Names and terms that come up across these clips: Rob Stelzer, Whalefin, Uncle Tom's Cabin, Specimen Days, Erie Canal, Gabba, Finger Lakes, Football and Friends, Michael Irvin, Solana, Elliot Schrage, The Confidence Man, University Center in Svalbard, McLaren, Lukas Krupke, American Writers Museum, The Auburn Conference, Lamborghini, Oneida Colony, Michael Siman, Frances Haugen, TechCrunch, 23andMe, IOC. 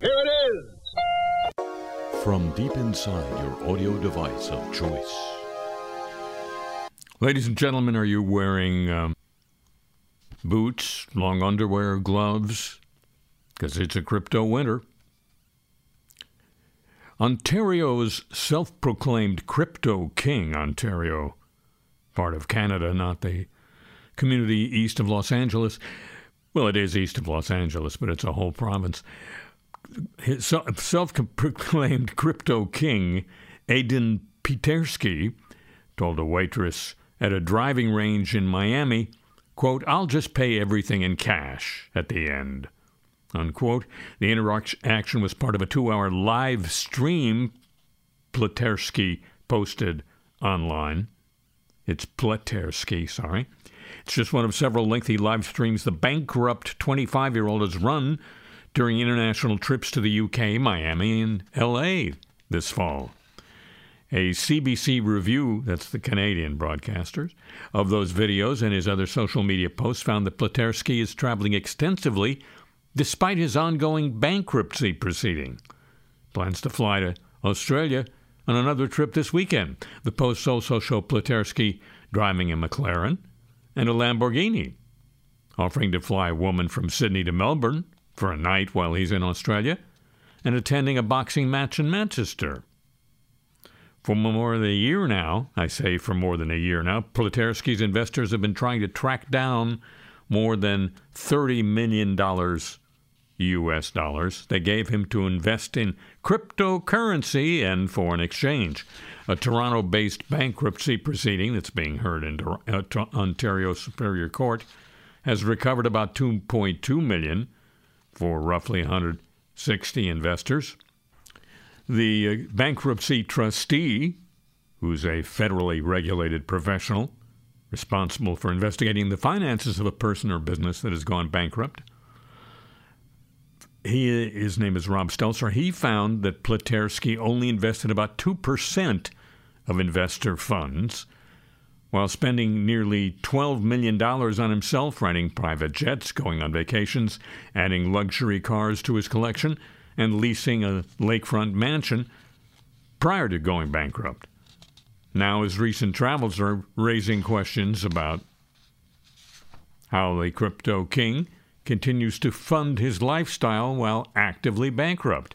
Here it is! From deep inside your audio device of choice. Ladies and gentlemen, are you wearing boots, long underwear, gloves? Because it's a crypto winter. Ontario's self-proclaimed crypto king, Ontario, part of Canada, not the community east of Los Angeles. Well, it is east of Los Angeles, but it's a whole province. His self-proclaimed crypto king, Aiden Petersky, told a waitress at a driving range in Miami, quote, "I'll just pay everything in cash at the end," unquote. The interaction was part of a 2-hour live stream Pleterski posted online. It's Pleterski, sorry. It's just one of several lengthy live streams the bankrupt 25-year-old has run during international trips to the UK, Miami, and LA this fall. A CBC review, that's the Canadian broadcasters, of those videos and his other social media posts found that Pleterski is traveling extensively despite his ongoing bankruptcy proceeding. Plans to fly to Australia on another trip this weekend. The posts also show Pleterski driving a McLaren and a Lamborghini, offering to fly a woman from Sydney to Melbourne for a night while he's in Australia, and attending a boxing match in Manchester. For more than a year now, I say for more than a year now, Pleterski's investors have been trying to track down more than $30 million U.S. dollars they gave him to invest in cryptocurrency and foreign exchange. A Toronto-based bankruptcy proceeding that's being heard in Ontario Superior Court has recovered about $2.2 million for roughly 160 investors. The bankruptcy trustee, who's a federally regulated professional responsible for investigating the finances of a person or business that has gone bankrupt, his name is Rob Stelzer, he found that Pleterski only invested about 2% of investor funds while spending nearly $12 million on himself, renting private jets, going on vacations, adding luxury cars to his collection, and leasing a lakefront mansion prior to going bankrupt. Now his recent travels are raising questions about how the crypto king continues to fund his lifestyle while actively bankrupt,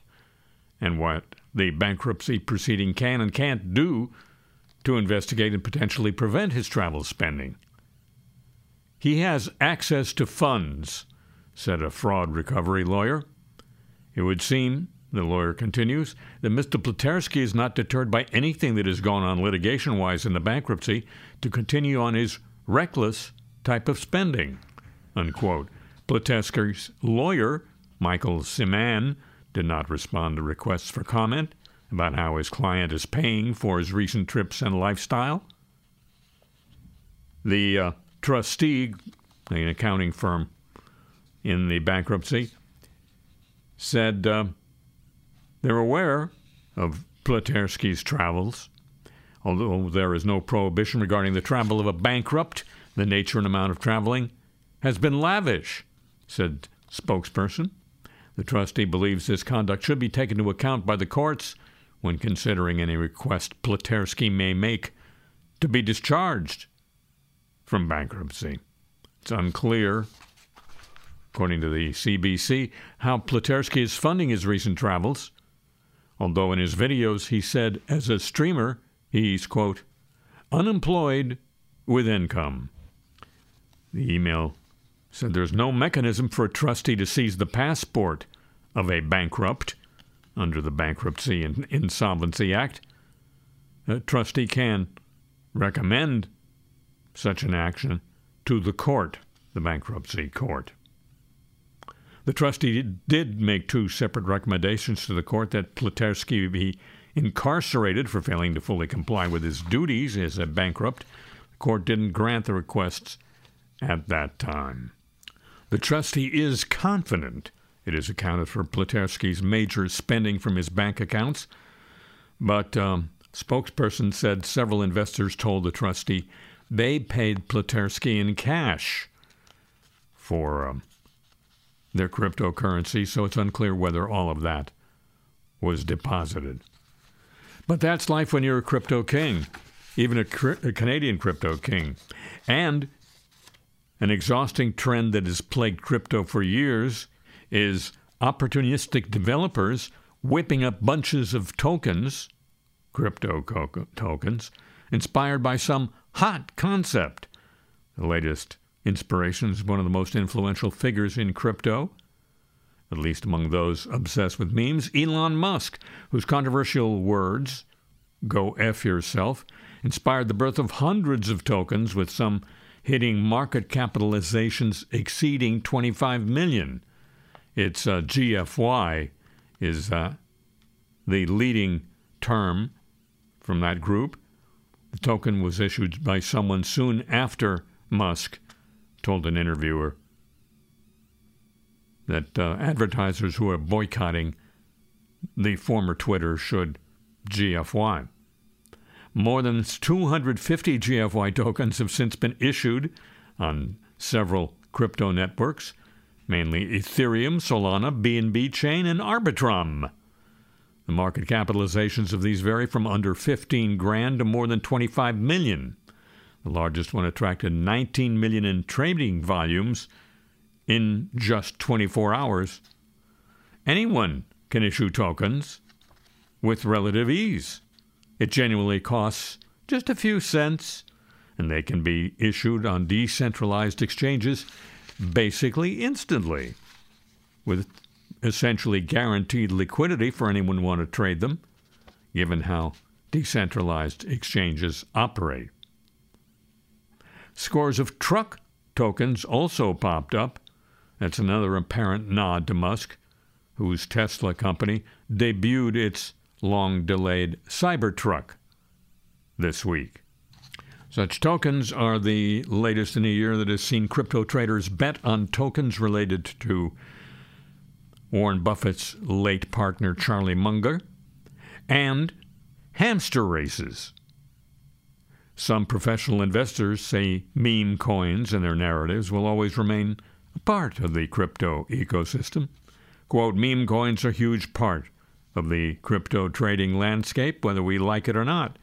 and what the bankruptcy proceeding can and can't do to investigate and potentially prevent his travel spending. He has access to funds, said a fraud recovery lawyer. It would seem, the lawyer continues, that Mr. Pleterski is not deterred by anything that has gone on litigation-wise in the bankruptcy to continue on his reckless type of spending, unquote. Pleterski's lawyer, Michael Siman, did not respond to requests for comment about how his client is paying for his recent trips and lifestyle. The trustee, an accounting firm in the bankruptcy, said they're aware of Pleterski's travels, although there is no prohibition regarding the travel of a bankrupt. The nature and amount of traveling has been lavish, said spokesperson. The trustee believes this conduct should be taken into account by the courts when considering any request Pleterski may make to be discharged from bankruptcy. It's unclear, according to the CBC, how Pleterski is funding his recent travels, although in his videos he said as a streamer he's, quote, unemployed with income. The email said there's no mechanism for a trustee to seize the passport of a bankrupt under the Bankruptcy and Insolvency Act. A trustee can recommend such an action to the court, the bankruptcy court. The trustee did make two separate recommendations to the court that Pleterski be incarcerated for failing to fully comply with his duties as a bankrupt. The court didn't grant the requests at that time. The trustee is confident it is accounted for Pleterski's major spending from his bank accounts, but spokesperson said several investors told the trustee they paid Pleterski in cash for their cryptocurrency, so it's unclear whether all of that was deposited. But that's life when you're a crypto king, even a Canadian crypto king. And an exhausting trend that has plagued crypto for years is opportunistic developers whipping up bunches of tokens, crypto tokens, inspired by some hot concept. The latest inspiration is one of the most influential figures in crypto, at least among those obsessed with memes, Elon Musk, whose controversial words, "Go F yourself," inspired the birth of hundreds of tokens, with some hitting market capitalizations exceeding 25 million. Its GFY is the leading term from that group. The token was issued by someone soon after Musk told an interviewer that advertisers who are boycotting the former Twitter should GFY. More than 250 GFY tokens have since been issued on several crypto networks, mainly Ethereum, Solana, BNB Chain, and Arbitrum. The market capitalizations of these vary from under 15 grand to more than 25 million. The largest one attracted 19 million in trading volumes in just 24 hours. Anyone can issue tokens with relative ease. It genuinely costs just a few cents, and they can be issued on decentralized exchanges basically instantly, with essentially guaranteed liquidity for anyone who wants to trade them, given how decentralized exchanges operate. Scores of truck tokens also popped up. That's another apparent nod to Musk, whose Tesla company debuted its long-delayed Cybertruck this week. Such tokens are the latest in a year that has seen crypto traders bet on tokens related to Warren Buffett's late partner Charlie Munger and hamster races. Some professional investors say meme coins and their narratives will always remain a part of the crypto ecosystem. Quote, "Meme coins are a huge part of the crypto trading landscape, whether we like it or not,"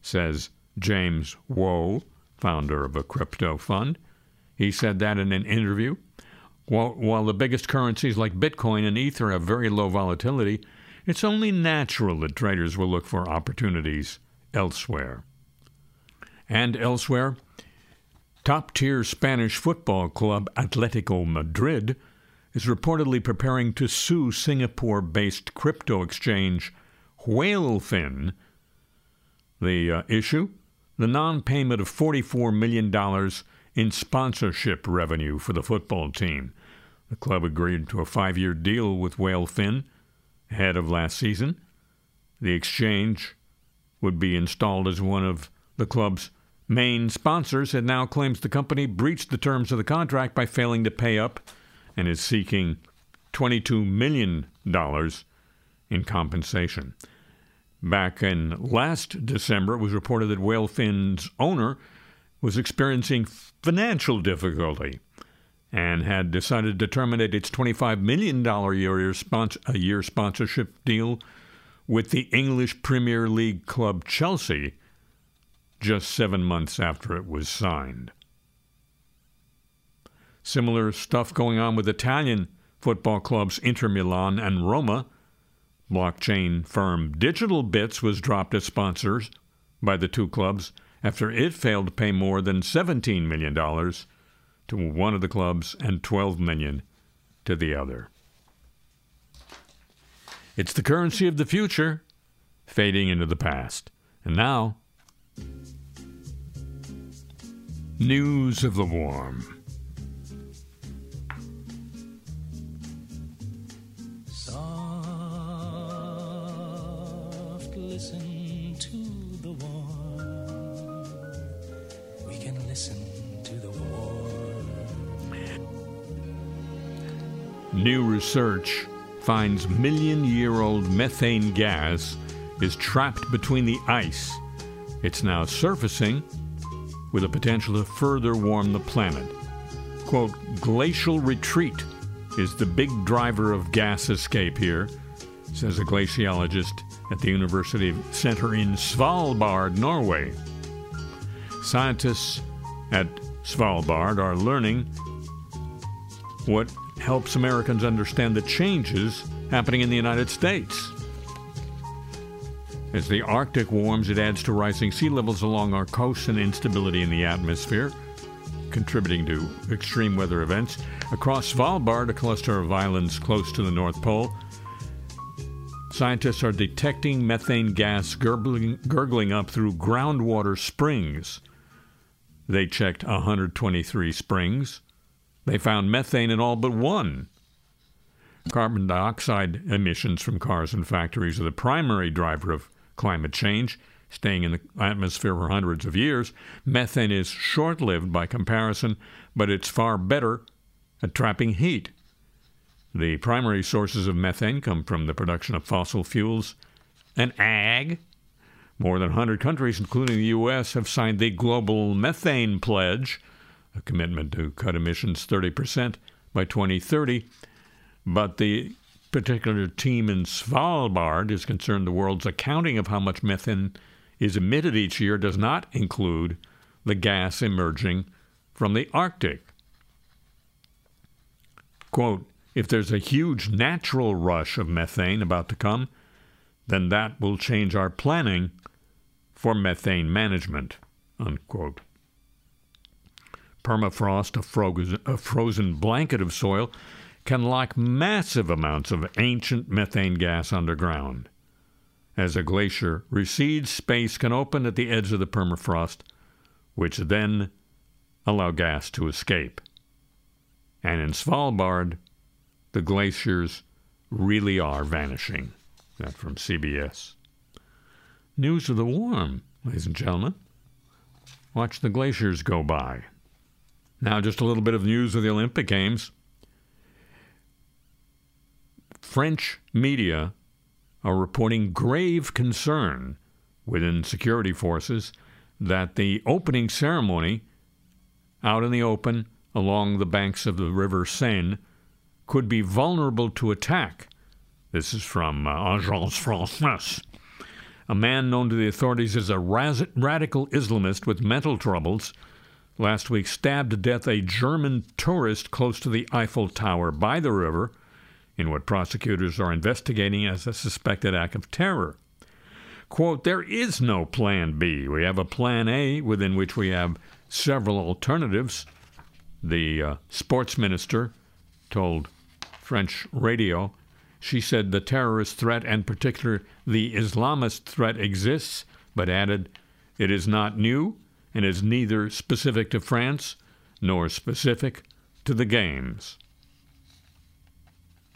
says James Woe, founder of a crypto fund. He said that in an interview. While the biggest currencies like Bitcoin and Ether have very low volatility, it's only natural that traders will look for opportunities elsewhere. And elsewhere, top-tier Spanish football club Atletico Madrid is reportedly preparing to sue Singapore-based crypto exchange Whalefin. The issue? The non-payment of $44 million in sponsorship revenue for the football team. The club agreed to a 5-year deal with Whalefin ahead of last season. The exchange would be installed as one of the club's main sponsors, and now claims the company breached the terms of the contract by failing to pay up, and is seeking $22 million in compensation. Back in last December, it was reported that Whalefin's owner was experiencing financial difficulty and had decided to terminate its $25 million a year sponsorship deal with the English Premier League club Chelsea just 7 months after it was signed. Similar stuff going on with Italian football clubs Inter Milan and Roma. Blockchain firm Digital Bits was dropped as sponsors by the two clubs after it failed to pay more than $17 million to one of the clubs and $12 million to the other. It's the currency of the future fading into the past. And now, news of the warm. New research finds million-year-old methane gas is trapped between the ice. It's now surfacing with a potential to further warm the planet. Quote, "Glacial retreat is the big driver of gas escape here, says a glaciologist at the University Center in Svalbard, Norway. Scientists at Svalbard are learning what helps Americans understand the changes happening in the United States. As the Arctic warms, it adds to rising sea levels along our coasts and instability in the atmosphere, contributing to extreme weather events. Across Svalbard, a cluster of islands close to the North Pole, scientists are detecting methane gas gurgling up through groundwater springs. They checked 123 springs. They found methane in all but one. Carbon dioxide emissions from cars and factories are the primary driver of climate change, staying in the atmosphere for hundreds of years. Methane is short-lived by comparison, but it's far better at trapping heat. The primary sources of methane come from the production of fossil fuels and ag. More than 100 countries, including the U.S., have signed the Global Methane Pledge, a commitment to cut emissions 30% by 2030. But the particular team in Svalbard is concerned the world's accounting of how much methane is emitted each year does not include the gas emerging from the Arctic. Quote, if there's a huge natural rush of methane about to come, then that will change our planning for methane management, unquote. Permafrost, a frozen blanket of soil, can lock massive amounts of ancient methane gas underground. As a glacier recedes, space can open at the edge of the permafrost, which then allow gas to escape. And in Svalbard, the glaciers really are vanishing. That from CBS. News of the warm, ladies and gentlemen. Watch the glaciers go by. Now just a little bit of news of the Olympic Games. French media are reporting grave concern within security forces that the opening ceremony out in the open along the banks of the River Seine could be vulnerable to attack. This is from Agence France-Presse. A man known to the authorities as a radical Islamist with mental troubles last week stabbed to death a German tourist close to the Eiffel Tower by the river, in what prosecutors are investigating as a suspected act of terror. Quote, there is no plan B. We have a plan A, within which we have several alternatives, the sports minister told French radio. She said the terrorist threat, and particularly the Islamist threat, exists, but added, it is not new and is neither specific to France nor specific to the Games.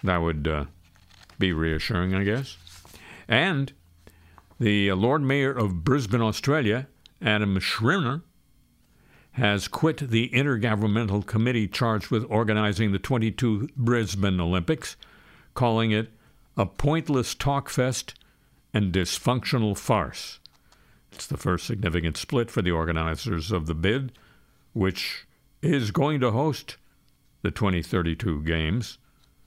That would be reassuring, I guess. And the Lord Mayor of Brisbane, Australia, Adam Schreiner, has quit the Intergovernmental Committee charged with organizing the 22 Brisbane Olympics, calling it a pointless talkfest and dysfunctional farce. It's the first significant split for the organizers of the bid, which is going to host the 2032 Games.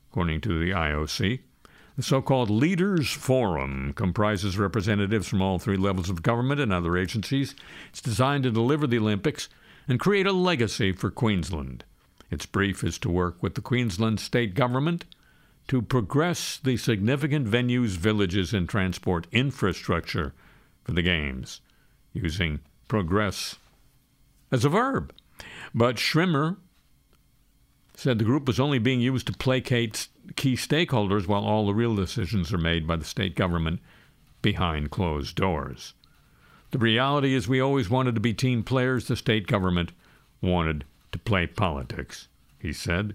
According to the IOC, the so-called Leaders Forum comprises representatives from all three levels of government and other agencies. It's designed to deliver the Olympics and create a legacy for Queensland. Its brief is to work with the Queensland state government to progress the significant venues, villages, and transport infrastructure for the Games, using progress as a verb. But Schreiner said the group was only being used to placate key stakeholders while all the real decisions are made by the state government behind closed doors. The reality is we always wanted to be team players. The state government wanted to play politics, he said.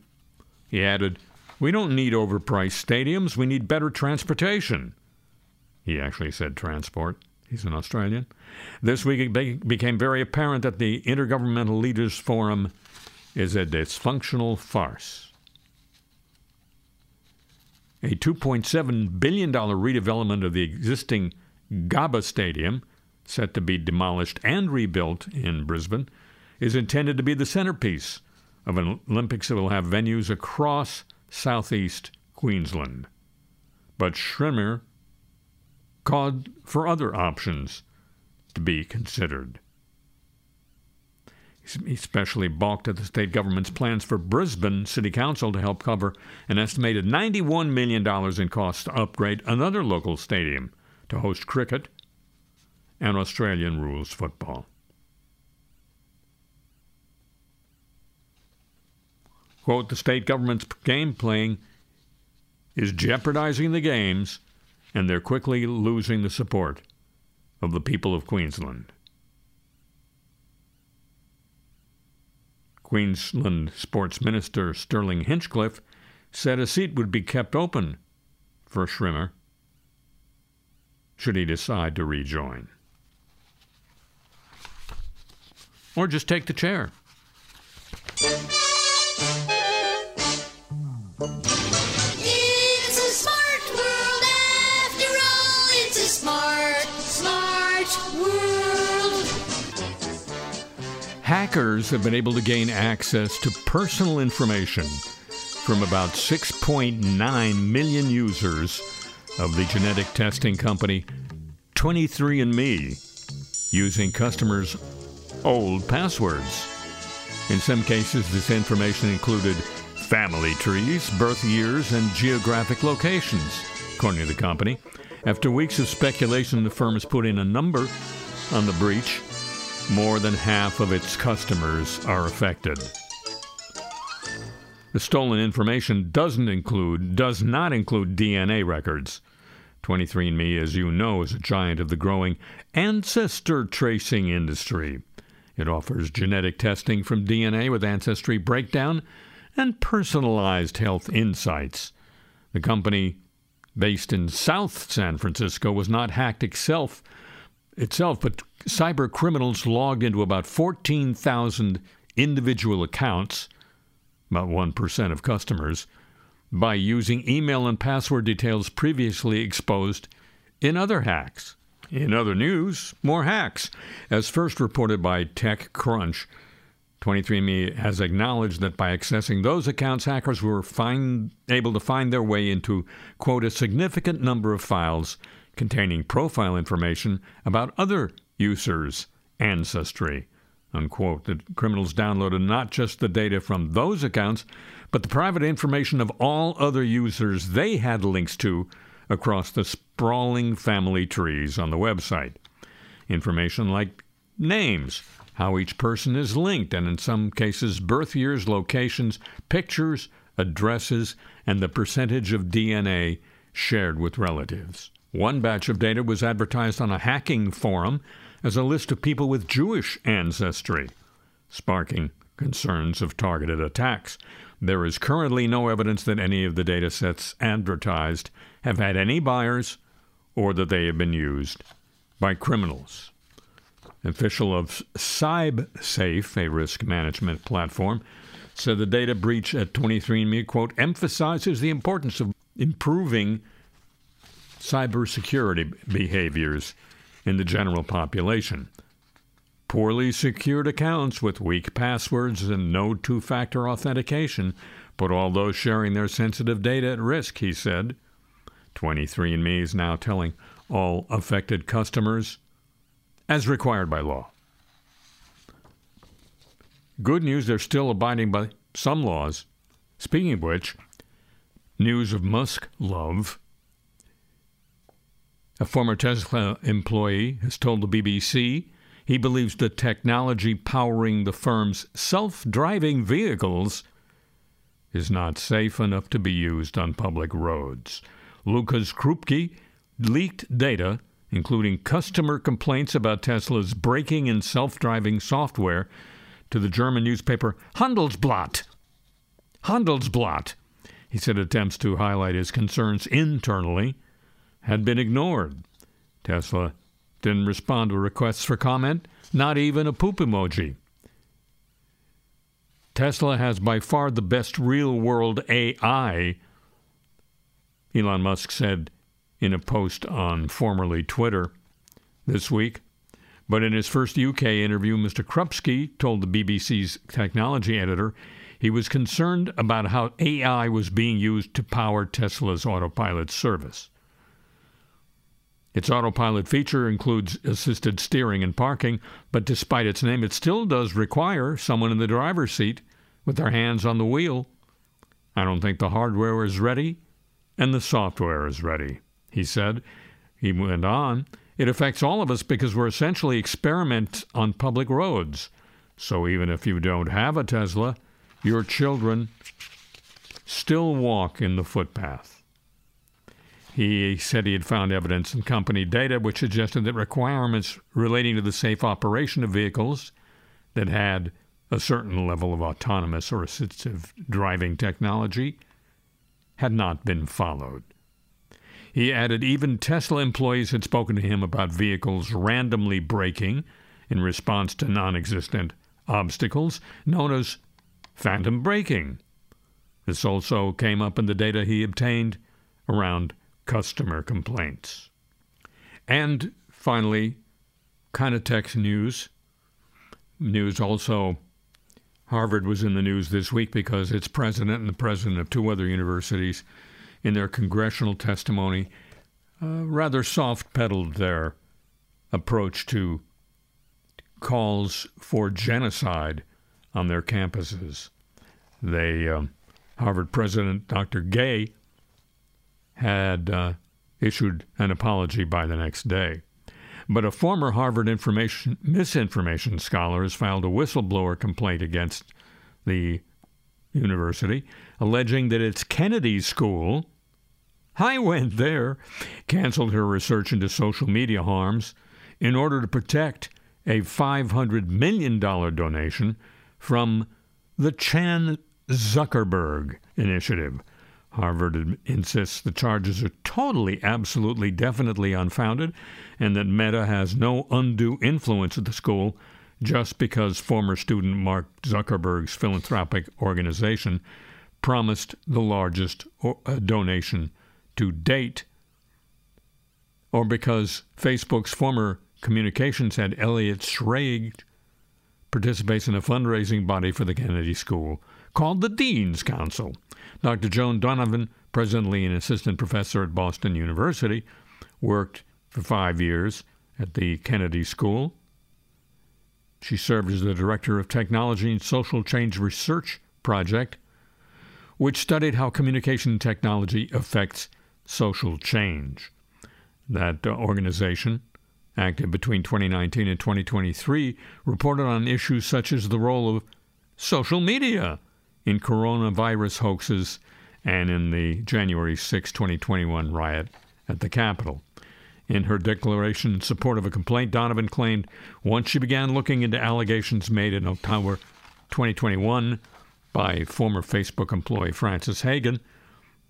He added, we don't need overpriced stadiums. We need better transportation. He actually said transport. He's an Australian. This week it became very apparent that the Intergovernmental Leaders Forum is a dysfunctional farce. A $2.7 billion redevelopment of the existing Gabba Stadium, set to be demolished and rebuilt in Brisbane, is intended to be the centerpiece of an Olympics that will have venues across southeast Queensland. But Schreiner called for other options to be considered. He especially balked at the state government's plans for Brisbane City Council to help cover an estimated $91 million in costs to upgrade another local stadium to host cricket and Australian rules football. Quote, the state government's game playing is jeopardizing the games, and they're quickly losing the support of the people of Queensland. Queensland Sports Minister Sterling Hinchcliffe said a seat would be kept open for Schreiner should he decide to rejoin. Or just take the chair. It's a smart world after all. It's a smart world. Hackers have been able to gain access to personal information from about 6.9 million users of the genetic testing company 23andMe using customers' old passwords. In some cases, this information included family trees, birth years, and geographic locations, according to the company. After weeks of speculation, the firm has put in a number on the breach. More than half of its customers are affected. The stolen information does not include DNA records. 23andMe, as you know, is a giant of the growing ancestor tracing industry. It offers genetic testing from DNA with ancestry breakdown and personalized health insights. The company, based in South San Francisco, was not hacked itself, but cyber criminals logged into about 14,000 individual accounts, about 1% of customers, by using email and password details previously exposed in other hacks. In other news, more hacks. As first reported by TechCrunch, 23andMe has acknowledged that by accessing those accounts, hackers were able to find their way into, quote, a significant number of files containing profile information about other users' ancestry, unquote. The criminals downloaded not just the data from those accounts, but the private information of all other users they had links to across the sprawling family trees on the website. Information like names, how each person is linked, and in some cases, birth years, locations, pictures, addresses, and the percentage of DNA shared with relatives. One batch of data was advertised on a hacking forum as a list of people with Jewish ancestry, sparking concerns of targeted attacks. There is currently no evidence that any of the data sets advertised have had any buyers or that they have been used by criminals. Official of CyberSafe, a risk management platform, said the data breach at 23andMe, quote, emphasizes the importance of improving cybersecurity behaviors in the general population. Poorly secured accounts with weak passwords and no two-factor authentication put all those sharing their sensitive data at risk, he said. 23andMe is now telling all affected customers as required by law. Good news, they're still abiding by some laws. Speaking of which, news of Musk love. A former Tesla employee has told the BBC he believes the technology powering the firm's self-driving vehicles is not safe enough to be used on public roads. Lukas Krupke leaked data including customer complaints about Tesla's braking and self-driving software, to the German newspaper Handelsblatt. He said attempts to highlight his concerns internally had been ignored. Tesla didn't respond to requests for comment, not even a poop emoji. Tesla has by far the best real-world AI, Elon Musk said, in a post on formerly Twitter this week. But in his first UK interview, Mr. Krupke told the BBC's technology editor He was concerned about how AI was being used to power Tesla's autopilot service. Its autopilot feature includes assisted steering and parking, but despite its name, it still does require someone in the driver's seat with their hands on the wheel. I don't think the hardware is ready, and the software is ready, he said. He went on, it affects all of us because we're essentially experiments on public roads. So even if you don't have a Tesla, your children still walk in the footpath. He said he had found evidence in company data which suggested that requirements relating to the safe operation of vehicles that had a certain level of autonomous or assistive driving technology had not been followed. He added even Tesla employees had spoken to him about vehicles randomly braking in response to non-existent obstacles, known as phantom braking. This also came up in the data he obtained around customer complaints. And finally, Conitex News also, Harvard was in the news this week because its president and the president of two other universities in their congressional testimony rather soft-pedaled their approach to calls for genocide on their campuses. They, Harvard President Dr. Gay had issued an apology by the next day. But a former Harvard misinformation scholar has filed a whistleblower complaint against the university, alleging that its Kennedy School, I went there, canceled her research into social media harms in order to protect a $500 million donation from the Chan Zuckerberg Initiative. Harvard insists the charges are totally, absolutely, definitely unfounded, and that Meta has no undue influence at the school just because former student Mark Zuckerberg's philanthropic organization promised the largest donation to date, or because Facebook's former communications head Elliot Schrage participates in a fundraising body for the Kennedy School called the Dean's Council. Dr. Joan Donovan, presently an assistant professor at Boston University, worked for 5 years at the Kennedy School. She served as the director of Technology and Social Change Research Project, which studied how communication technology affects social change. That organization, active between 2019 and 2023, reported on issues such as the role of social media in coronavirus hoaxes and in the January 6, 2021 riot at the Capitol. In her declaration in support of a complaint, Donovan claimed once she began looking into allegations made in October 2021 by former Facebook employee Frances Haugen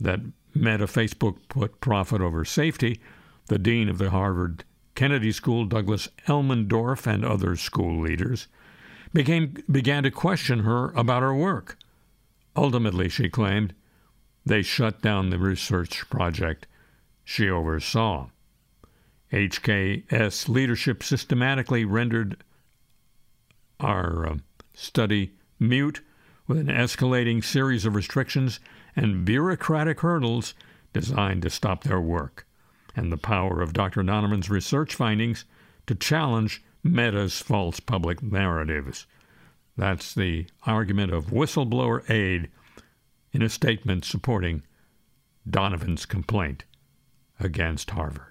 that Meta Facebook put profit over safety, the dean of the Harvard Kennedy School, Douglas Elmendorf, and other school leaders began to question her about her work. Ultimately, she claimed, they shut down the research project she oversaw. HKS leadership systematically rendered our study mute with an escalating series of restrictions and bureaucratic hurdles designed to stop their work and the power of Dr. Donovan's research findings to challenge Meta's false public narratives. That's the argument of whistleblower aide in a statement supporting Donovan's complaint against Harvard.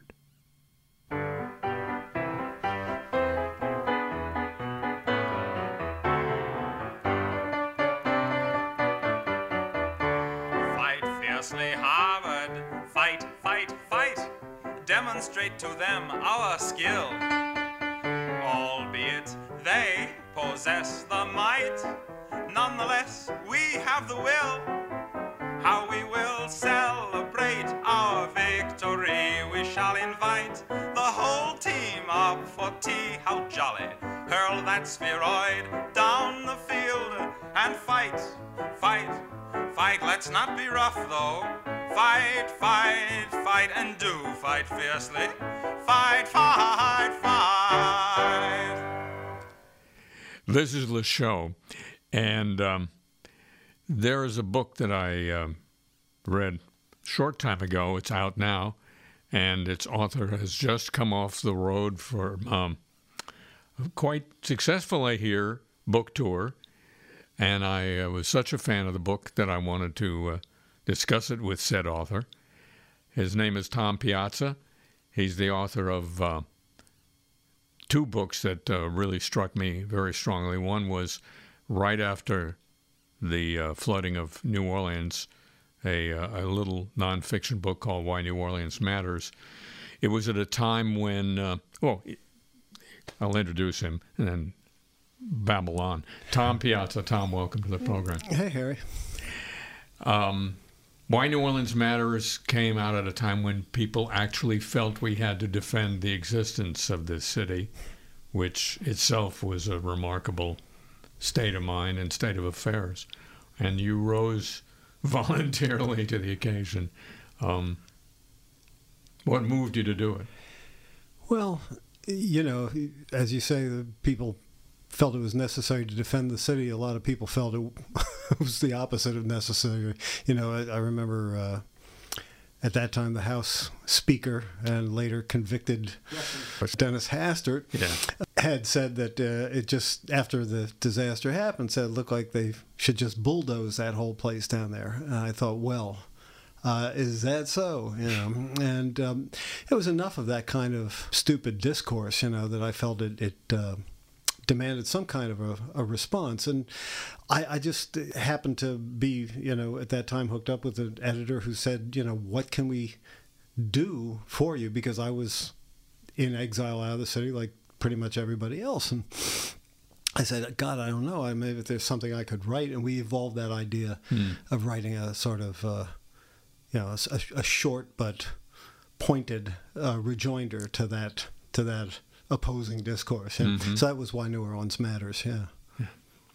Demonstrate to them our skill, albeit they possess the might. Nonetheless, we have the will. How we will celebrate our victory. We shall invite the whole team up for tea. How jolly! Hurl that spheroid down the field and fight, fight, fight. Let's not be rough though. Fight, fight, fight, and do fight fiercely. Fight, fight, fight. This is the show, and There is a book that I read a short time ago. It's out now, and its author has just come off the road for a quite successful, I hear, book tour. And I was such a fan of the book that I wanted to discuss it with said author. His name is Tom Piazza. He's the author of two books that really struck me very strongly. One was right after the flooding of New Orleans, a little nonfiction book called Why New Orleans Matters. It was at a time when, well, I'll introduce him and then babble on. Tom Piazza. Tom, welcome to the program. Hey, Harry. Why New Orleans Matters came out at a time when people actually felt we had to defend the existence of this city, which itself was a remarkable state of mind and state of affairs. And you rose voluntarily to the occasion. What moved you to do it? Well, you know, as you say, the people felt it was necessary to defend the city. A lot of people felt it was the opposite of necessary. You know, I remember at that time the House Speaker and later convicted Dennis Hastert had said that it just, after the disaster happened, said it looked like they should just bulldoze that whole place down there. And I thought, well, is that so? You know, and it was enough of that kind of stupid discourse, you know, that I felt it demanded some kind of a response. And I just happened to be, you know, at that time hooked up with an editor who said, you know, what can we do for you? Because I was in exile out of the city like pretty much everybody else. And I said, God, I don't know. I maybe there's something I could write. And we evolved that idea of writing a sort of, you know, a short but pointed rejoinder to that opposing discourse. And so that was Why New Orleans Matters,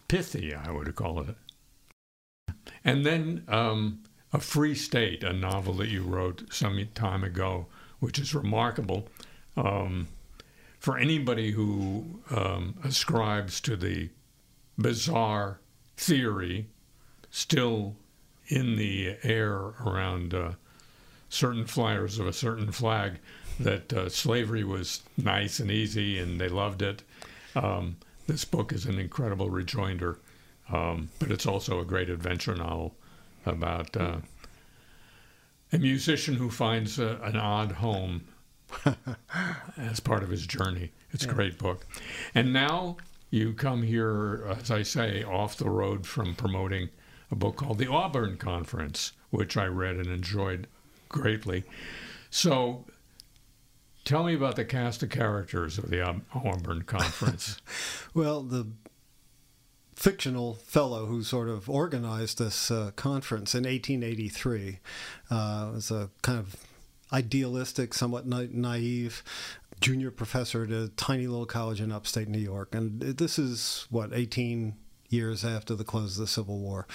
Pithy, I would call it. And then A Free State, a novel that you wrote some time ago, which is remarkable. For anybody who ascribes to the bizarre theory still in the air around certain flyers of a certain flag, that slavery was nice and easy and they loved it. This book is an incredible rejoinder, but it's also a great adventure novel about a musician who finds an odd home as part of his journey. It's a great book. And now you come here, as I say, off the road from promoting a book called The Auburn Conference, which I read and enjoyed greatly. So tell me about the cast of characters of the Auburn Conference. Well, the fictional fellow who sort of organized this conference in 1883 was a kind of idealistic, somewhat naive junior professor at a tiny little college in upstate New York. And this is, what, 18 years after the close of the Civil War.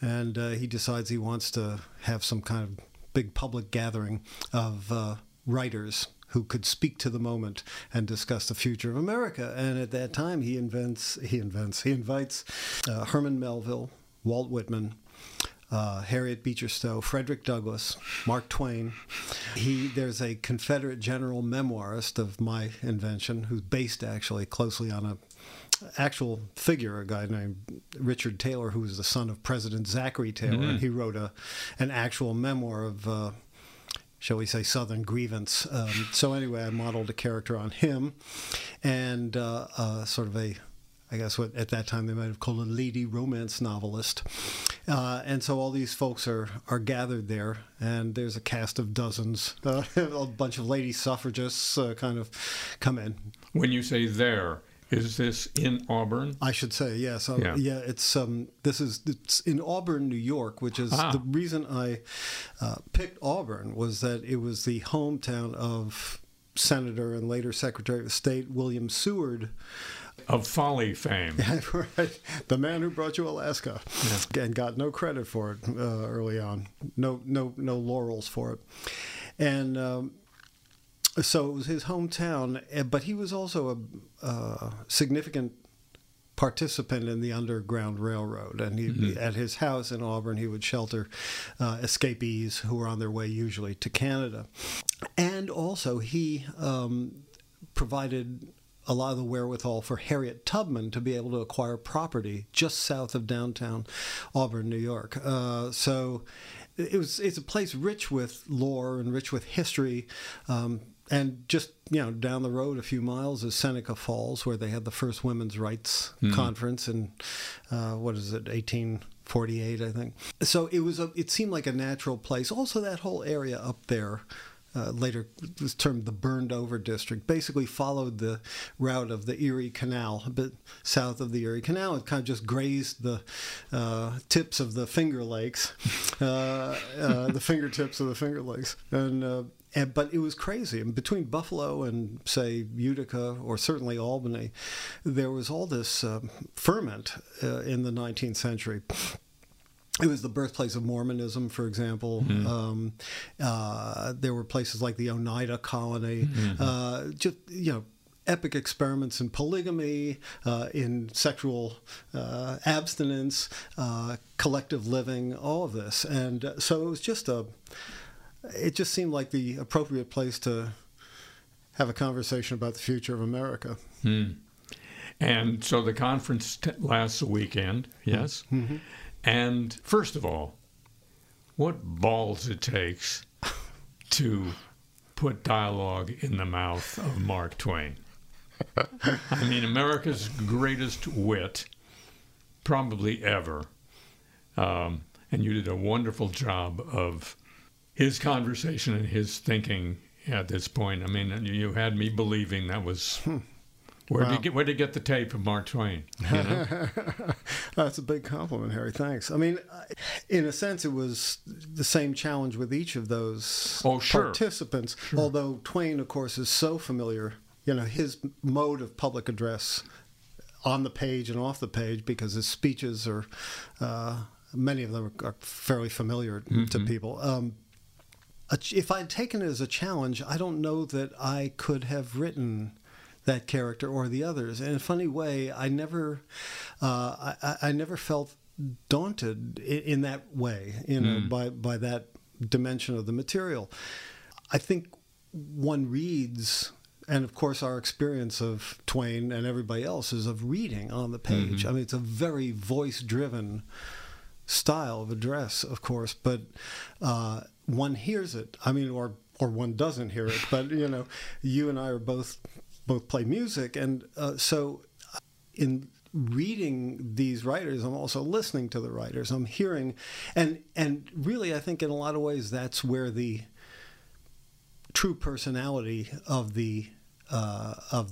And he decides he wants to have some kind of big public gathering of writers who could speak to the moment and discuss the future of America. And at that time, he invites Herman Melville, Walt Whitman, Harriet Beecher Stowe, Frederick Douglass, Mark Twain. There's a Confederate general memoirist of my invention who's based actually closely on a actual figure, a guy named Richard Taylor, who was the son of President Zachary Taylor. And he wrote an actual memoir of shall we say, Southern grievance. So anyway, I modeled a character on him and sort of I guess what at that time they might have called a lady romance novelist. And so all these folks are gathered there, and there's a cast of dozens, a bunch of lady suffragists kind of come in. When you say there, is this in Auburn? I should say, yes. Yeah, it's it's in Auburn, New York, which is the reason I picked Auburn was that it was the hometown of Senator and later Secretary of State William Seward. Of folly fame. Right. The man who brought you Alaska and got no credit for it early on. No laurels for it. And so it was his hometown, but he was also a significant participant in the Underground Railroad, and he, at his house in Auburn, he would shelter escapees who were on their way usually to Canada. And also he provided a lot of the wherewithal for Harriet Tubman to be able to acquire property just south of downtown Auburn, New York. So it's a place rich with lore and rich with history. And just, down the road a few miles is Seneca Falls, where they had the first women's rights conference in, 1848, I think. So it was it seemed like a natural place. Also, that whole area up there, later was termed the Burned Over District, basically followed the route of the Erie Canal, a bit south of the Erie Canal. It kind of just grazed the tips of the Finger Lakes, the fingertips of the Finger Lakes. And but it was crazy. And between Buffalo and, say, Utica, or certainly Albany, there was all this ferment in the 19th century. It was the birthplace of Mormonism, for example. There were places like the Oneida Colony. Just, epic experiments in polygamy, in sexual abstinence, collective living, all of this. And so it was just it just seemed like the appropriate place to have a conversation about the future of America. And so the conference lasts a weekend, yes? And first of all, what balls it takes to put dialogue in the mouth of Mark Twain. I mean, America's greatest wit, probably ever. And you did a wonderful job of his conversation and his thinking at this point. I mean, you had me believing that was... Where did you get the tape of Mark Twain? That's a big compliment, Harry. Thanks. I mean, in a sense, it was the same challenge with each of those participants. Although Twain, of course, is so familiar, his mode of public address on the page and off the page, because his speeches are, many of them are fairly familiar to people. If I had taken it as a challenge, I don't know that I could have written that character or the others. In a funny way, I never felt daunted in that way, by that dimension of the material. I think one reads, and of course our experience of Twain and everybody else is of reading on the page. I mean, it's a very voice-driven style of address, of course, but one hears it. I mean, or one doesn't hear it, but you and I are both play music, and so in reading these writers, I'm also listening to the writers. I'm hearing, and really, I think in a lot of ways, that's where the true personality of the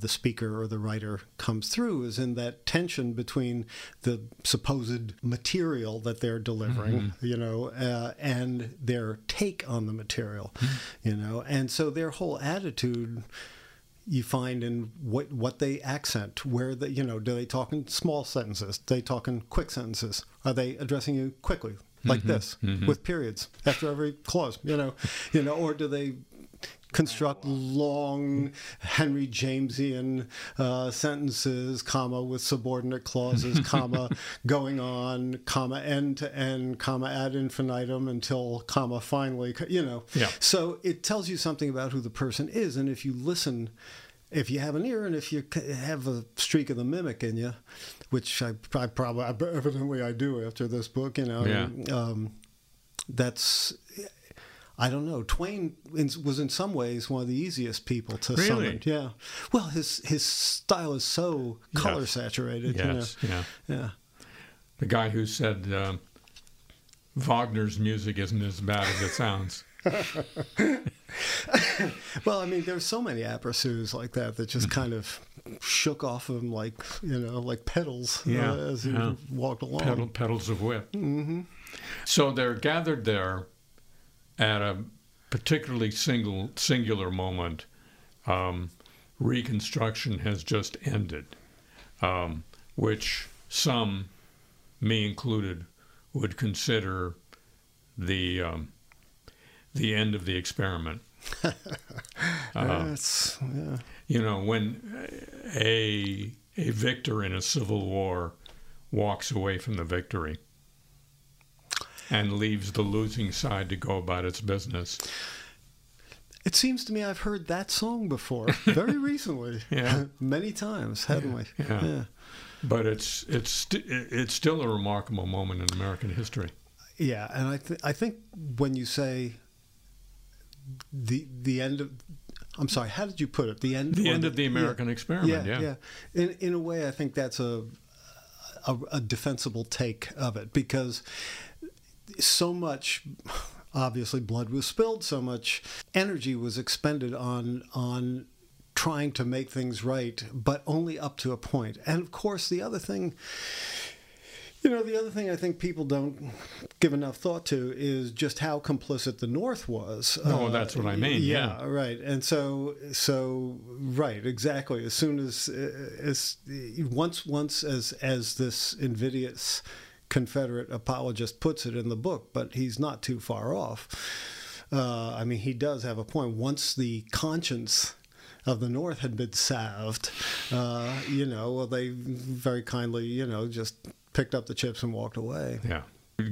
speaker or the writer comes through, is in that tension between the supposed material that they're delivering, and their take on the material, and so their whole attitude. You find in what they accent, where they, do they talk in small sentences? Do they talk in quick sentences? Are they addressing you quickly, like this, with periods after every clause? Or do they construct long Henry Jamesian sentences, comma, with subordinate clauses, comma, going on, comma, end to end, comma, ad infinitum, until, comma, finally, So it tells you something about who the person is. And if you listen, if you have an ear, and if you have a streak of the mimic in you, which evidently I do after this book, that's... I don't know. Twain was in some ways one of the easiest people to summon. Yeah. Well, his style is so color saturated. The guy who said Wagner's music isn't as bad as it sounds. Well, I mean, there's so many apérçus like that just kind of shook off of him like petals as he walked along. Petals of wit. So they're gathered there at a particularly singular moment. Reconstruction has just ended, which some, me included, would consider the end of the experiment. When a victor in a civil war walks away from the victory and leaves the losing side to go about its business. It seems to me I've heard that song before, very recently. Yeah, many times, haven't we? Yeah. Yeah. But it's still a remarkable moment in American history. Yeah, and I think when you say the end of, I'm sorry, how did you put it? The end of the American experiment. Yeah. In a way, I think that's a defensible take of it, because so much. Obviously, blood was spilled, so much energy was expended on trying to make things right, but only up to a point. And of course, the other thing I think people don't give enough thought to is just how complicit the North was. Oh, that's what I mean. Yeah, right. And so right, exactly. As soon as this invidious Confederate apologist puts it in the book, but he's not too far off. I mean, he does have a point. Once the conscience of the North had been salved, they very kindly, just picked up the chips and walked away. Yeah.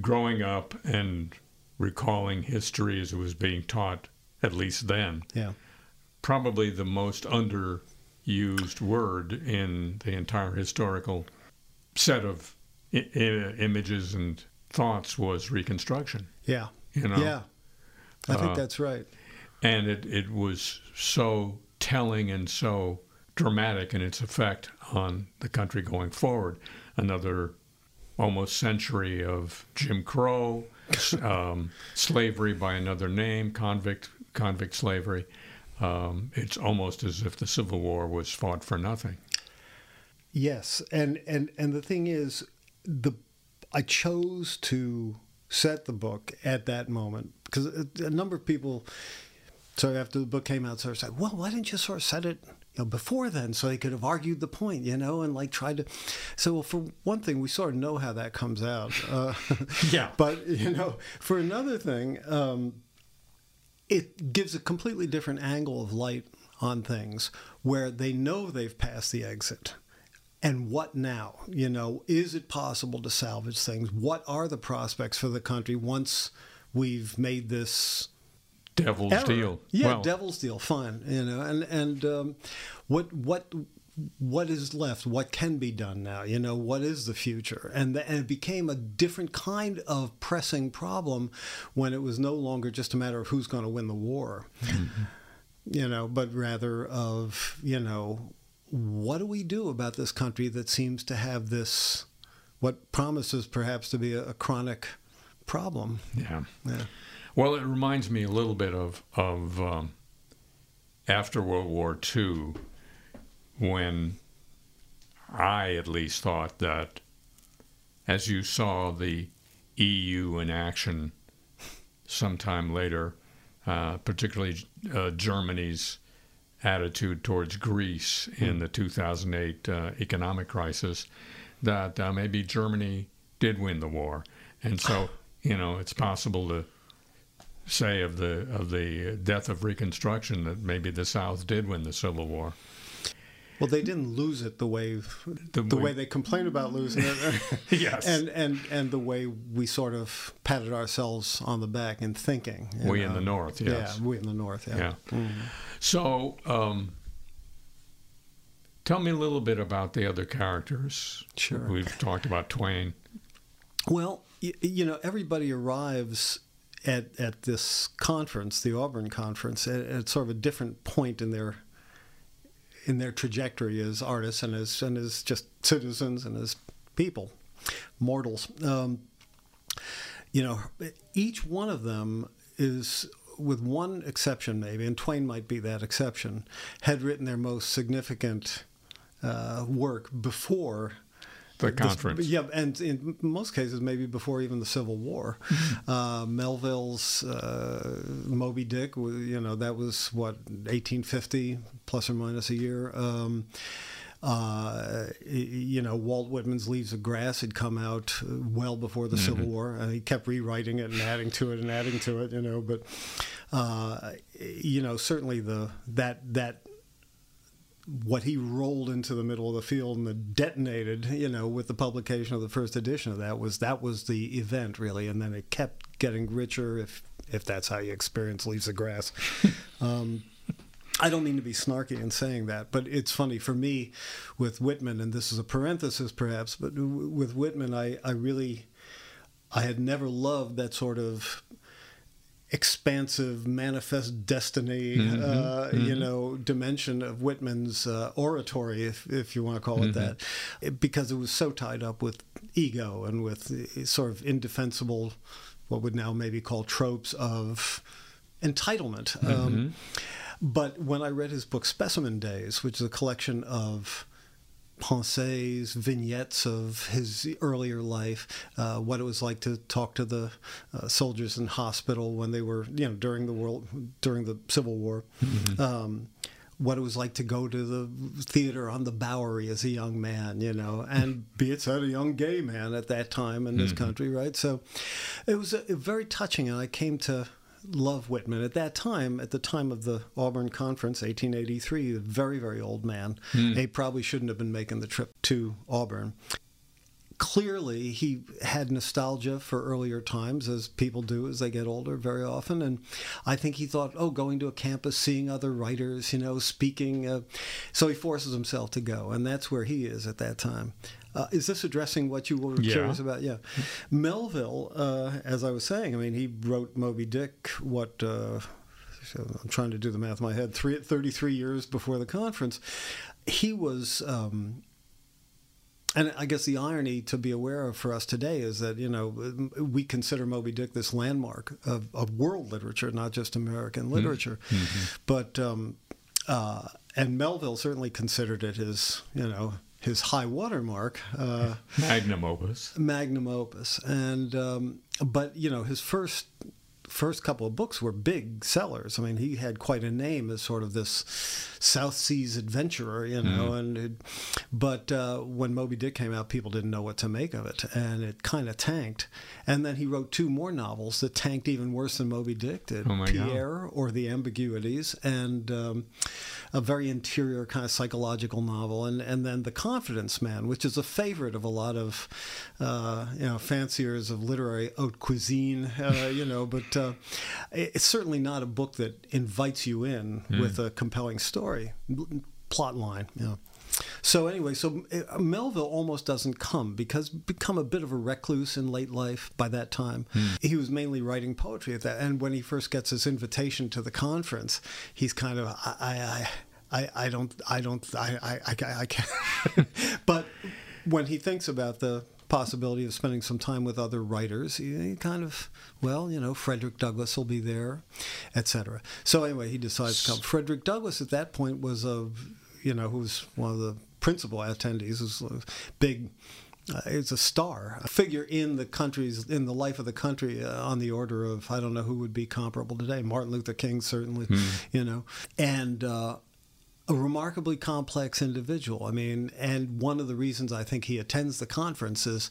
Growing up and recalling history as it was being taught, at least then, probably the most underused word in the entire historical set of images and thoughts was reconstruction. Yeah. Yeah. I think that's right. And it was so telling and so dramatic in its effect on the country going forward. Another almost century of Jim Crow, slavery by another name, convict slavery. It's almost as if the Civil War was fought for nothing. Yes. And the thing is, I chose to set the book at that moment because a number of people, after the book came out, said, "Well, why didn't you set it, before then, so they could have argued the point, and tried to." So, well, for one thing, we know how that comes out. Yeah. But for another thing, it gives a completely different angle of light on things where they know they've passed the exit. And what now? Is it possible to salvage things? What are the prospects for the country once we've made this devil's deal? Yeah, well, devil's deal. Fine, what is left? What can be done now? What is the future? And it became a different kind of pressing problem when it was no longer just a matter of who's going to win the war, but rather of what do we do about this country that seems to have this, what promises perhaps to be a chronic problem? Yeah. Yeah. Well, it reminds me a little bit of after World War II, when I at least thought that, as you saw the EU in action sometime later, particularly Germany's attitude towards Greece in the 2008 economic crisis, that maybe Germany did win the war. And so, it's possible to say of the death of Reconstruction that maybe the South did win the Civil War. Well, they didn't lose it the way they complain about losing it. Yes. And the way we patted ourselves on the back in thinking. We in the North, yes. Yeah, we in the North, yeah. Mm-hmm. So tell me a little bit about the other characters. Sure. We've talked about Twain. Well, everybody arrives at this conference, the Auburn Conference, at a different point in their trajectory as artists and as just citizens and as people, mortals. Each one of them is, with one exception maybe, and Twain might be that exception, had written their most significant work before the conference. And in most cases, maybe before even the Civil War. Melville's Moby Dick, that was, 1850, plus or minus a year. Walt Whitman's Leaves of Grass had come out well before the Civil War, and he kept rewriting it and adding to it, but certainly that what he rolled into the middle of the field and detonated, you know, with the publication of the first edition of that was the event, really. And then it kept getting richer, if that's how you experience Leaves of Grass. I don't mean to be snarky in saying that, but it's funny for me with Whitman, and this is a parenthesis perhaps, but with Whitman, I had never loved that sort of expansive manifest destiny, you know, dimension of Whitman's oratory, if you want to call it that, because it was so tied up with ego and with sort of indefensible, what would now maybe call tropes of entitlement. But when I read his book Specimen Days, which is a collection of pensées, vignettes of his earlier life, what it was like to talk to the soldiers in hospital when they were, you know, during the Civil War, what it was like to go to the theater on the Bowery as a young man, you know, and be it said, a young gay man at that time in this country, right? So it was very touching, and I came to love Whitman at that time, at the time of the Auburn Conference, 1883, a very, very old man. He probably shouldn't have been making the trip to Auburn. Clearly, he had nostalgia for earlier times, as people do as they get older very often. And I think he thought, oh, going to a campus, seeing other writers, you know, speaking. So he forces himself to go. And that's where he is at that time. Is this addressing what you were curious about? Yeah. Melville, as I was saying, I mean, he wrote Moby Dick, what... I'm trying to do the math in my head, 33 years before the conference. He was... and I guess the irony to be aware of for us today is that, you know, we consider Moby Dick this landmark of world literature, not just American literature. But, and Melville certainly considered it his, you know, his high watermark. Magnum opus. Magnum opus. And, but, you know, his first couple of books were big sellers. I mean, he had quite a name as sort of this South Seas adventurer, you know. But when Moby Dick came out, people didn't know what to make of it, and it kind of tanked. And then he wrote two more novels that tanked even worse than Moby Dick did, Pierre, or The Ambiguities, and a very interior kind of psychological novel, and then The Confidence Man, which is a favorite of a lot of you know, fanciers of literary haute cuisine, you know, but it's certainly not a book that invites you in with a compelling story, plot line. Yeah. So anyway, so Melville almost doesn't come because become a bit of a recluse in late life by that time. He was mainly writing poetry at that. And when he first gets his invitation to the conference, he's kind of, I can't. But when he thinks about the possibility of spending some time with other writers, he kind of, well, you know, Frederick Douglass will be there, etc. So anyway, he decides to come. Frederick Douglass at that point was a, you know, who's one of the principal attendees, was a big, it's a star, a figure in the country's, in the life of the country, on the order of, I don't know who would be comparable today, Martin Luther King certainly, you know, and a remarkably complex individual. I mean, and one of the reasons I think he attends the conference is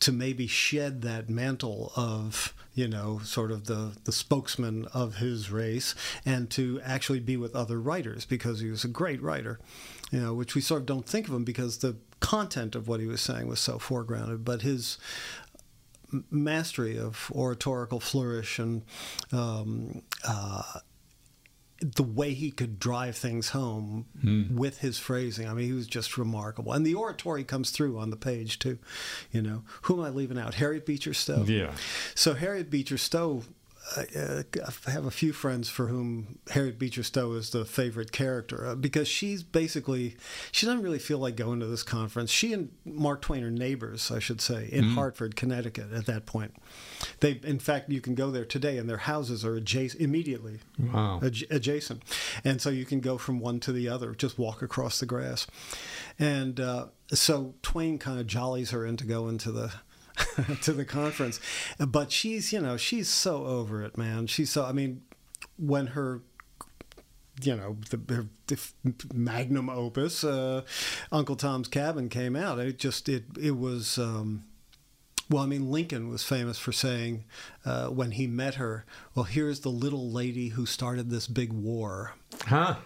to maybe shed that mantle of, you know, sort of the spokesman of his race, and to actually be with other writers, because he was a great writer, you know, which we sort of don't think of him because the content of what he was saying was so foregrounded. But his mastery of oratorical flourish and the way he could drive things home with his phrasing. I mean, he was just remarkable. And the oratory comes through on the page, too. You know, who am I leaving out? Harriet Beecher Stowe. Yeah. So Harriet Beecher Stowe, I have a few friends for whom Harriet Beecher Stowe is the favorite character, because she's basically, she doesn't really feel like going to this conference. She and Mark Twain are neighbors, I should say, in Hartford, Connecticut at that point. They, in fact, you can go there today, and their houses are immediately adjacent. And so you can go from one to the other, just walk across the grass. And so Twain kind of jollies her in to go into the to the conference, but she's, you know, she's so over it, man. She's so, I mean, when her, you know, the magnum opus, Uncle Tom's Cabin, came out, it just, it was, well, I mean, Lincoln was famous for saying, when he met her, well, here's the little lady who started this big war. Huh.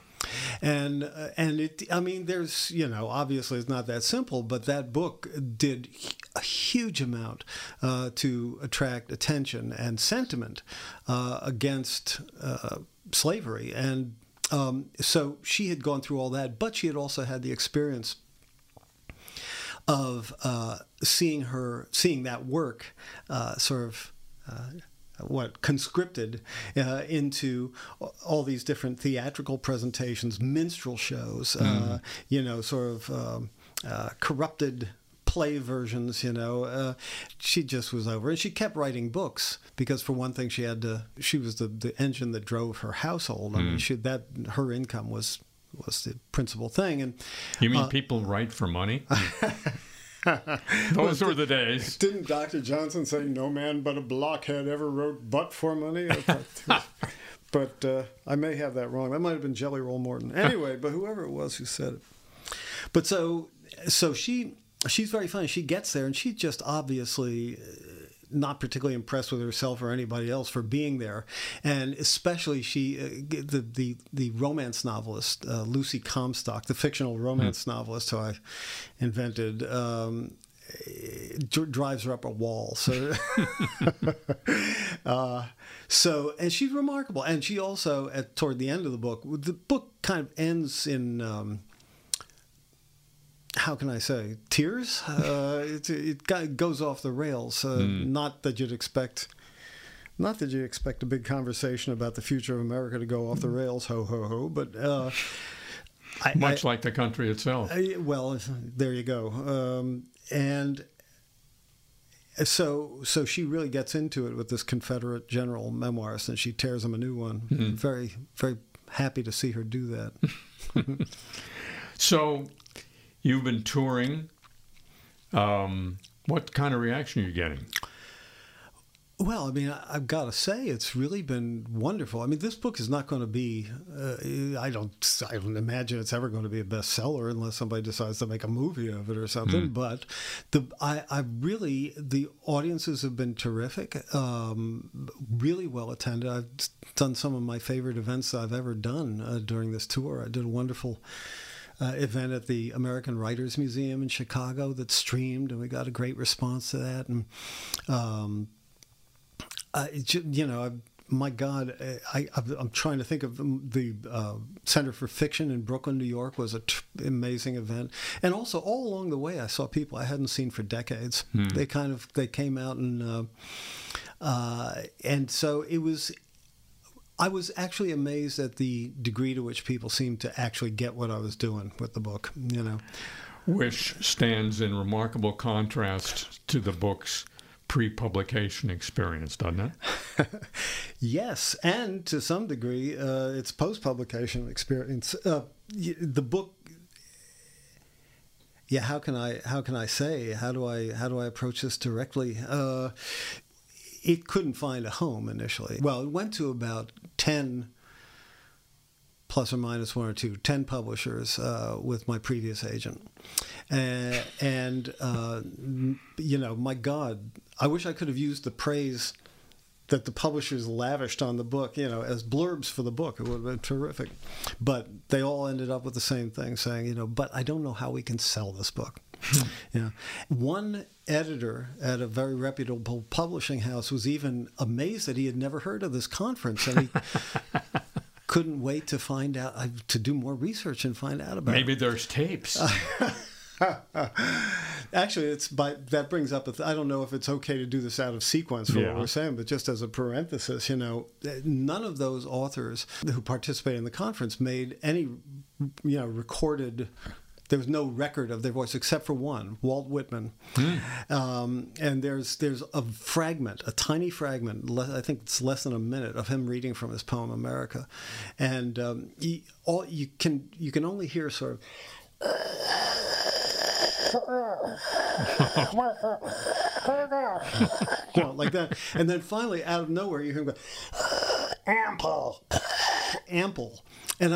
And it, I mean, there's, you know, obviously it's not that simple, but that book did a huge amount to attract attention and sentiment against slavery. And so she had gone through all that, but she had also had the experience of seeing that work conscripted into all these different theatrical presentations, minstrel shows, corrupted play versions, she just was over. And she kept writing books because, for one thing, she was the engine that drove her household. I mean, her income was the principal thing. And you mean people write for money? Those were the days. Didn't Dr. Johnson say no man but a blockhead ever wrote but for money? But I may have that wrong. That might have been Jelly Roll Morton. Anyway, but whoever it was who said it. But so she's very funny. She gets there and she just obviously not particularly impressed with herself or anybody else for being there, and especially the romance novelist Lucy Comstock, the fictional romance novelist who I invented, drives her up a wall. So, and she's remarkable, and she also toward the end of the book kind of ends in. How can I say? Tears? It goes off the rails. Not that you'd expect a big conversation about the future of America to go off the rails, ho, ho, ho, but... Much like the country itself. Well, there you go. So she really gets into it with this Confederate general memoirist, and she tears him a new one. Mm. Very, very happy to see her do that. So... You've been touring. What kind of reaction are you getting? Well, I mean, I've got to say it's really been wonderful. I mean, this book is not going to be, I don't imagine it's ever going to be a bestseller unless somebody decides to make a movie of it or something. Mm. But the audiences have been terrific, really well attended. I've done some of my favorite events I've ever done during this tour. I did a wonderful event at the American Writers Museum in Chicago that streamed, and we got a great response to that. And my God, I'm trying to think of the Center for Fiction in Brooklyn, New York was an amazing event, and also all along the way I saw people I hadn't seen for decades. Mm. They came out and so it was. I was actually amazed at the degree to which people seemed to actually get what I was doing with the book, Which stands in remarkable contrast to the book's pre-publication experience, doesn't it? Yes, and to some degree, its post-publication experience. The book. Yeah, how can I say? How do I approach this directly? It couldn't find a home initially. Well, it went to about 10, plus or minus one or two, 10 publishers with my previous agent. My God, I wish I could have used the praise that the publishers lavished on the book, as blurbs for the book. It would have been terrific. But they all ended up with the same thing, saying, but I don't know how we can sell this book. Yeah. One editor at a very reputable publishing house was even amazed that he had never heard of this conference, and he couldn't wait to find out, to do more research and find out about it. Maybe there's tapes. Actually, that brings up I don't know if it's okay to do this out of sequence for what we're saying, but just as a parenthesis, none of those authors who participated in the conference made any, recorded. There was no record of their voice except for one, Walt Whitman. Mm. And there's a fragment, a tiny fragment, I think it's less than a minute, of him reading from his poem America. And you can only hear sort of... like that. And then finally, out of nowhere, you hear him go, ample, ample. And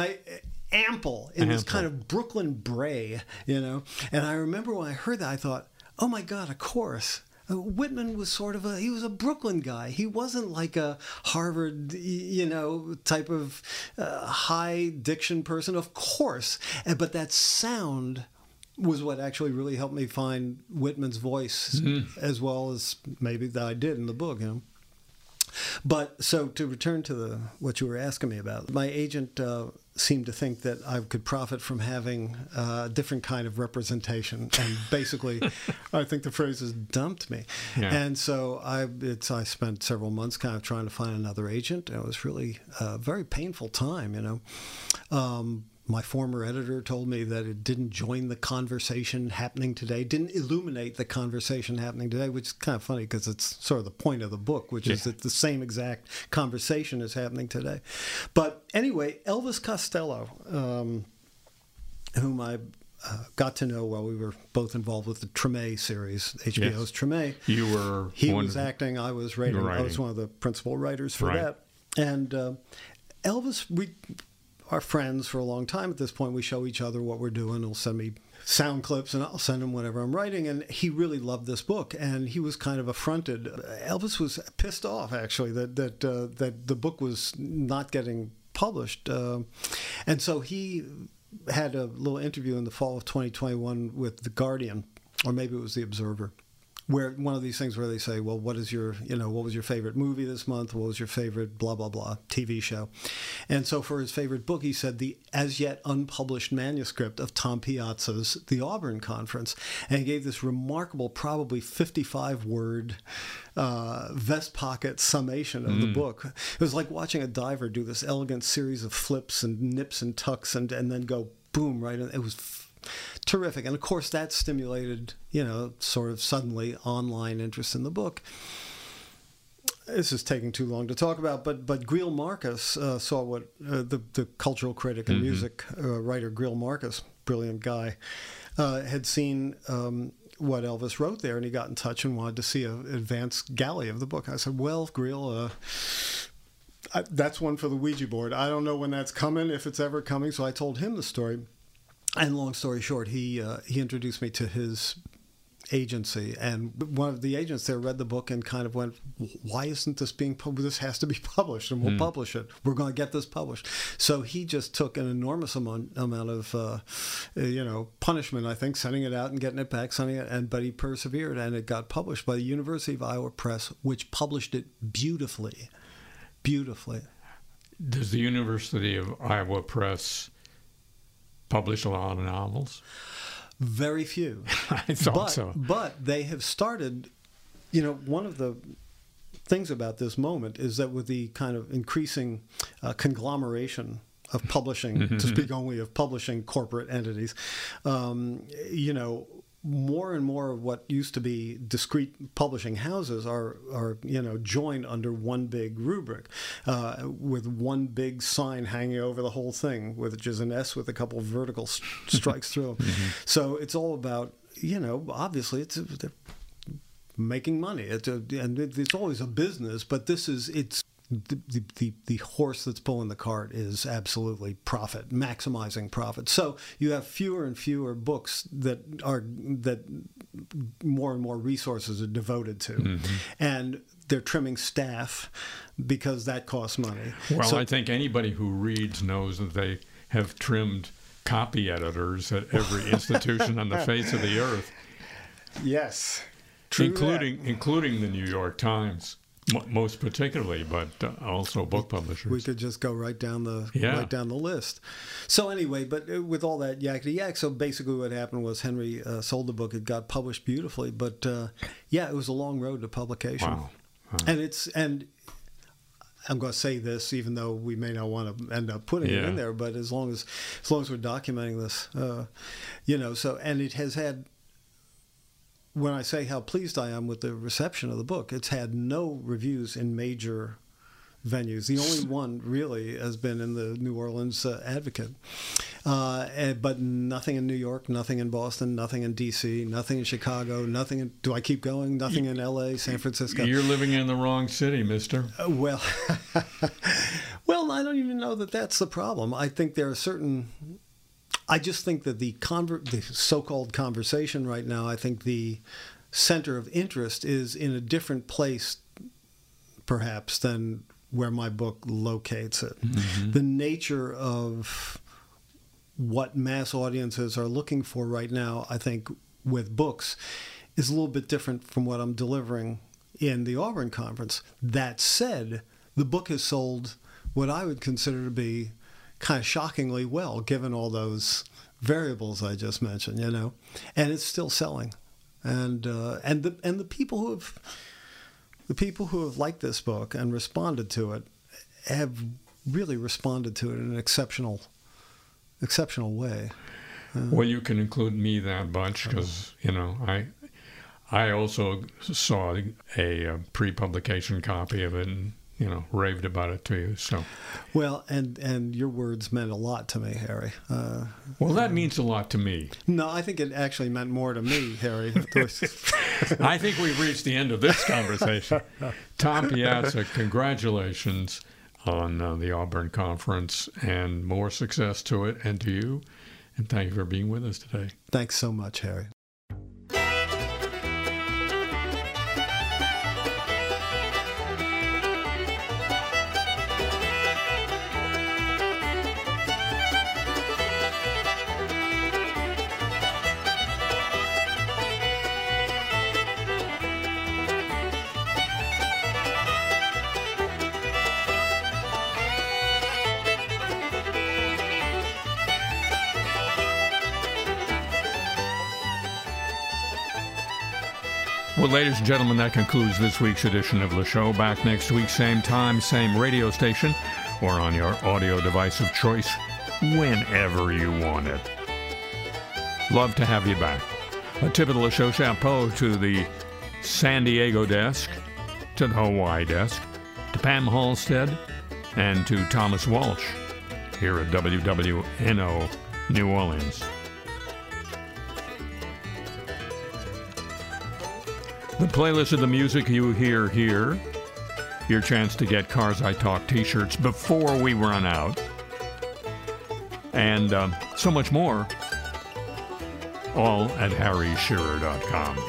ample in this kind of Brooklyn bray, and I remember when I heard that I thought, oh my God, a chorus Whitman was sort of he was a Brooklyn guy. He wasn't like a Harvard, you know, type of high diction person, of course. But that sound was what actually really helped me find Whitman's voice, mm-hmm. as well as maybe that I did in the book, you know. But so to return to the what you were asking me about, my agent seemed to think that I could profit from having a different kind of representation, and basically, I think the phrase has dumped me. Yeah. And so I spent several months kind of trying to find another agent. It was really a very painful time, you know. My former editor told me that it didn't join the conversation happening today, didn't illuminate the conversation happening today, which is kind of funny because it's sort of the point of the book, which is that the same exact conversation is happening today. But anyway, Elvis Costello, whom I got to know while we were both involved with the Treme series, HBO's Treme. You were He was acting, I was writing. I was one of the principal writers for that. And Elvis, we are friends for a long time at this point. We show each other what we're doing. He'll send me sound clips and I'll send him whatever I'm writing. And he really loved this book, and he was kind of affronted. Elvis was pissed off, actually, that the book was not getting published. And so he had a little interview in the fall of 2021 with The Guardian, or maybe it was The Observer, where one of these things where they say, well, what is your, you know, what was your favorite movie this month? What was your favorite blah, blah, blah TV show? And so for his favorite book, he said the as yet unpublished manuscript of Tom Piazza's The Auburn Conference. And he gave this remarkable, probably 55-word vest pocket summation of the book. It was like watching a diver do this elegant series of flips and nips and tucks and then go boom, right? And it was terrific. And of course that stimulated, you know, sort of suddenly online interest in the book. This is taking too long to talk about, but Greil Marcus saw what the cultural critic and music writer Greil Marcus, brilliant guy, had seen what Elvis wrote there, and he got in touch and wanted to see an advanced galley of the book. I said, well, Greil, that's one for the Ouija board. I don't know when that's coming, if it's ever coming. So I told him the story. And long story short, he introduced me to his agency, and one of the agents there read the book and kind of went, why isn't this being published? This has to be published, and we'll publish it. We're going to get this published. So he just took an enormous amount of you know, punishment, I think, sending it out and getting it back, sending it, but he persevered, and it got published by the University of Iowa Press, which published it beautifully. Beautifully. Does the University of Iowa Press publish a lot of novels? Very few. I thought so. But they have started, you know, one of the things about this moment is that with the kind of increasing conglomeration of publishing, to speak only of publishing corporate entities, you know, more and more of what used to be discrete publishing houses are you know, joined under one big rubric, with one big sign hanging over the whole thing, which is an S with a couple of vertical strikes through. So it's all about, you know, obviously it's they're making money. It's always a business, but this is the horse that's pulling the cart is absolutely profit, maximizing profit. So you have fewer and fewer books that more and more resources are devoted to, and they're trimming staff because that costs money. Well, I think anybody who reads knows that they have trimmed copy editors at every institution on the face of the earth. Yes, true, including the New York Times. Most particularly, but also book publishers. We could just go right down the list. So anyway, but with all that yakety yak, so basically what happened was Henry sold the book. It got published beautifully, but it was a long road to publication. Wow. Huh. And I'm going to say this, even though we may not want to end up putting it in there, but as long as we're documenting this, you know. So and it has had. When I say how pleased I am with the reception of the book, it's had no reviews in major venues. The only one really has been in the New Orleans Advocate, but nothing in New York, nothing in Boston, nothing in D.C., nothing in Chicago, nothing in, do I keep going? Nothing in L.A., San Francisco. You're living in the wrong city, mister. Well, well, I don't even know that that's the problem. I think there are certain... I just think that the so-called conversation right now, I think the center of interest is in a different place, perhaps, than where my book locates it. Mm-hmm. The nature of what mass audiences are looking for right now, I think, with books, is a little bit different from what I'm delivering in the Auburn Conference. That said, the book has sold what I would consider to be kind of shockingly well, given all those variables I just mentioned, you know, and it's still selling. And the people who have liked this book and responded to it have really responded to it in an exceptional way. Well, you can include me that bunch because, you know, I also saw a pre-publication copy of it and, you know, raved about it to you. So, well, and your words meant a lot to me, Harry. Well, that means a lot to me. No, I think it actually meant more to me, Harry. I think we've reached the end of this conversation. Tom Piazza, congratulations on the Auburn Conference and more success to it and to you. And thank you for being with us today. Thanks so much, Harry. Well, ladies and gentlemen, that concludes this week's edition of the show. Back next week, same time, same radio station, or on your audio device of choice, whenever you want it. Love to have you back. A tip of the show, chapeau to the San Diego desk, to the Hawaii desk, to Pam Halstead, and to Thomas Walsh here at WWNO New Orleans. The playlist of the music you hear here, your chance to get Cars I Talk t-shirts before we run out, and so much more, all at harryshearer.com.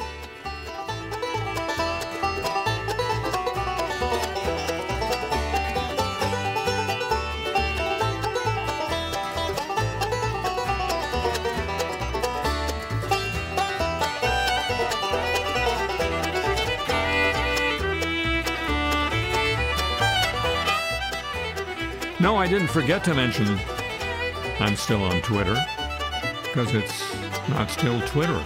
No, I didn't forget to mention I'm still on Twitter, because it's not still Twitter.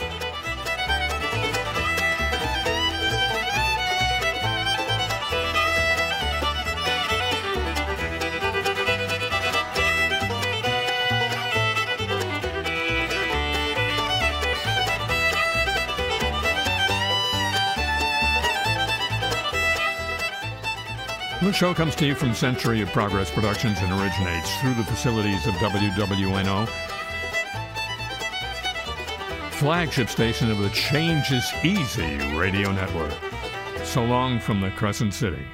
The show comes to you from Century of Progress Productions and originates through the facilities of WWNO, flagship station of the Change is Easy radio network. So long from the Crescent City.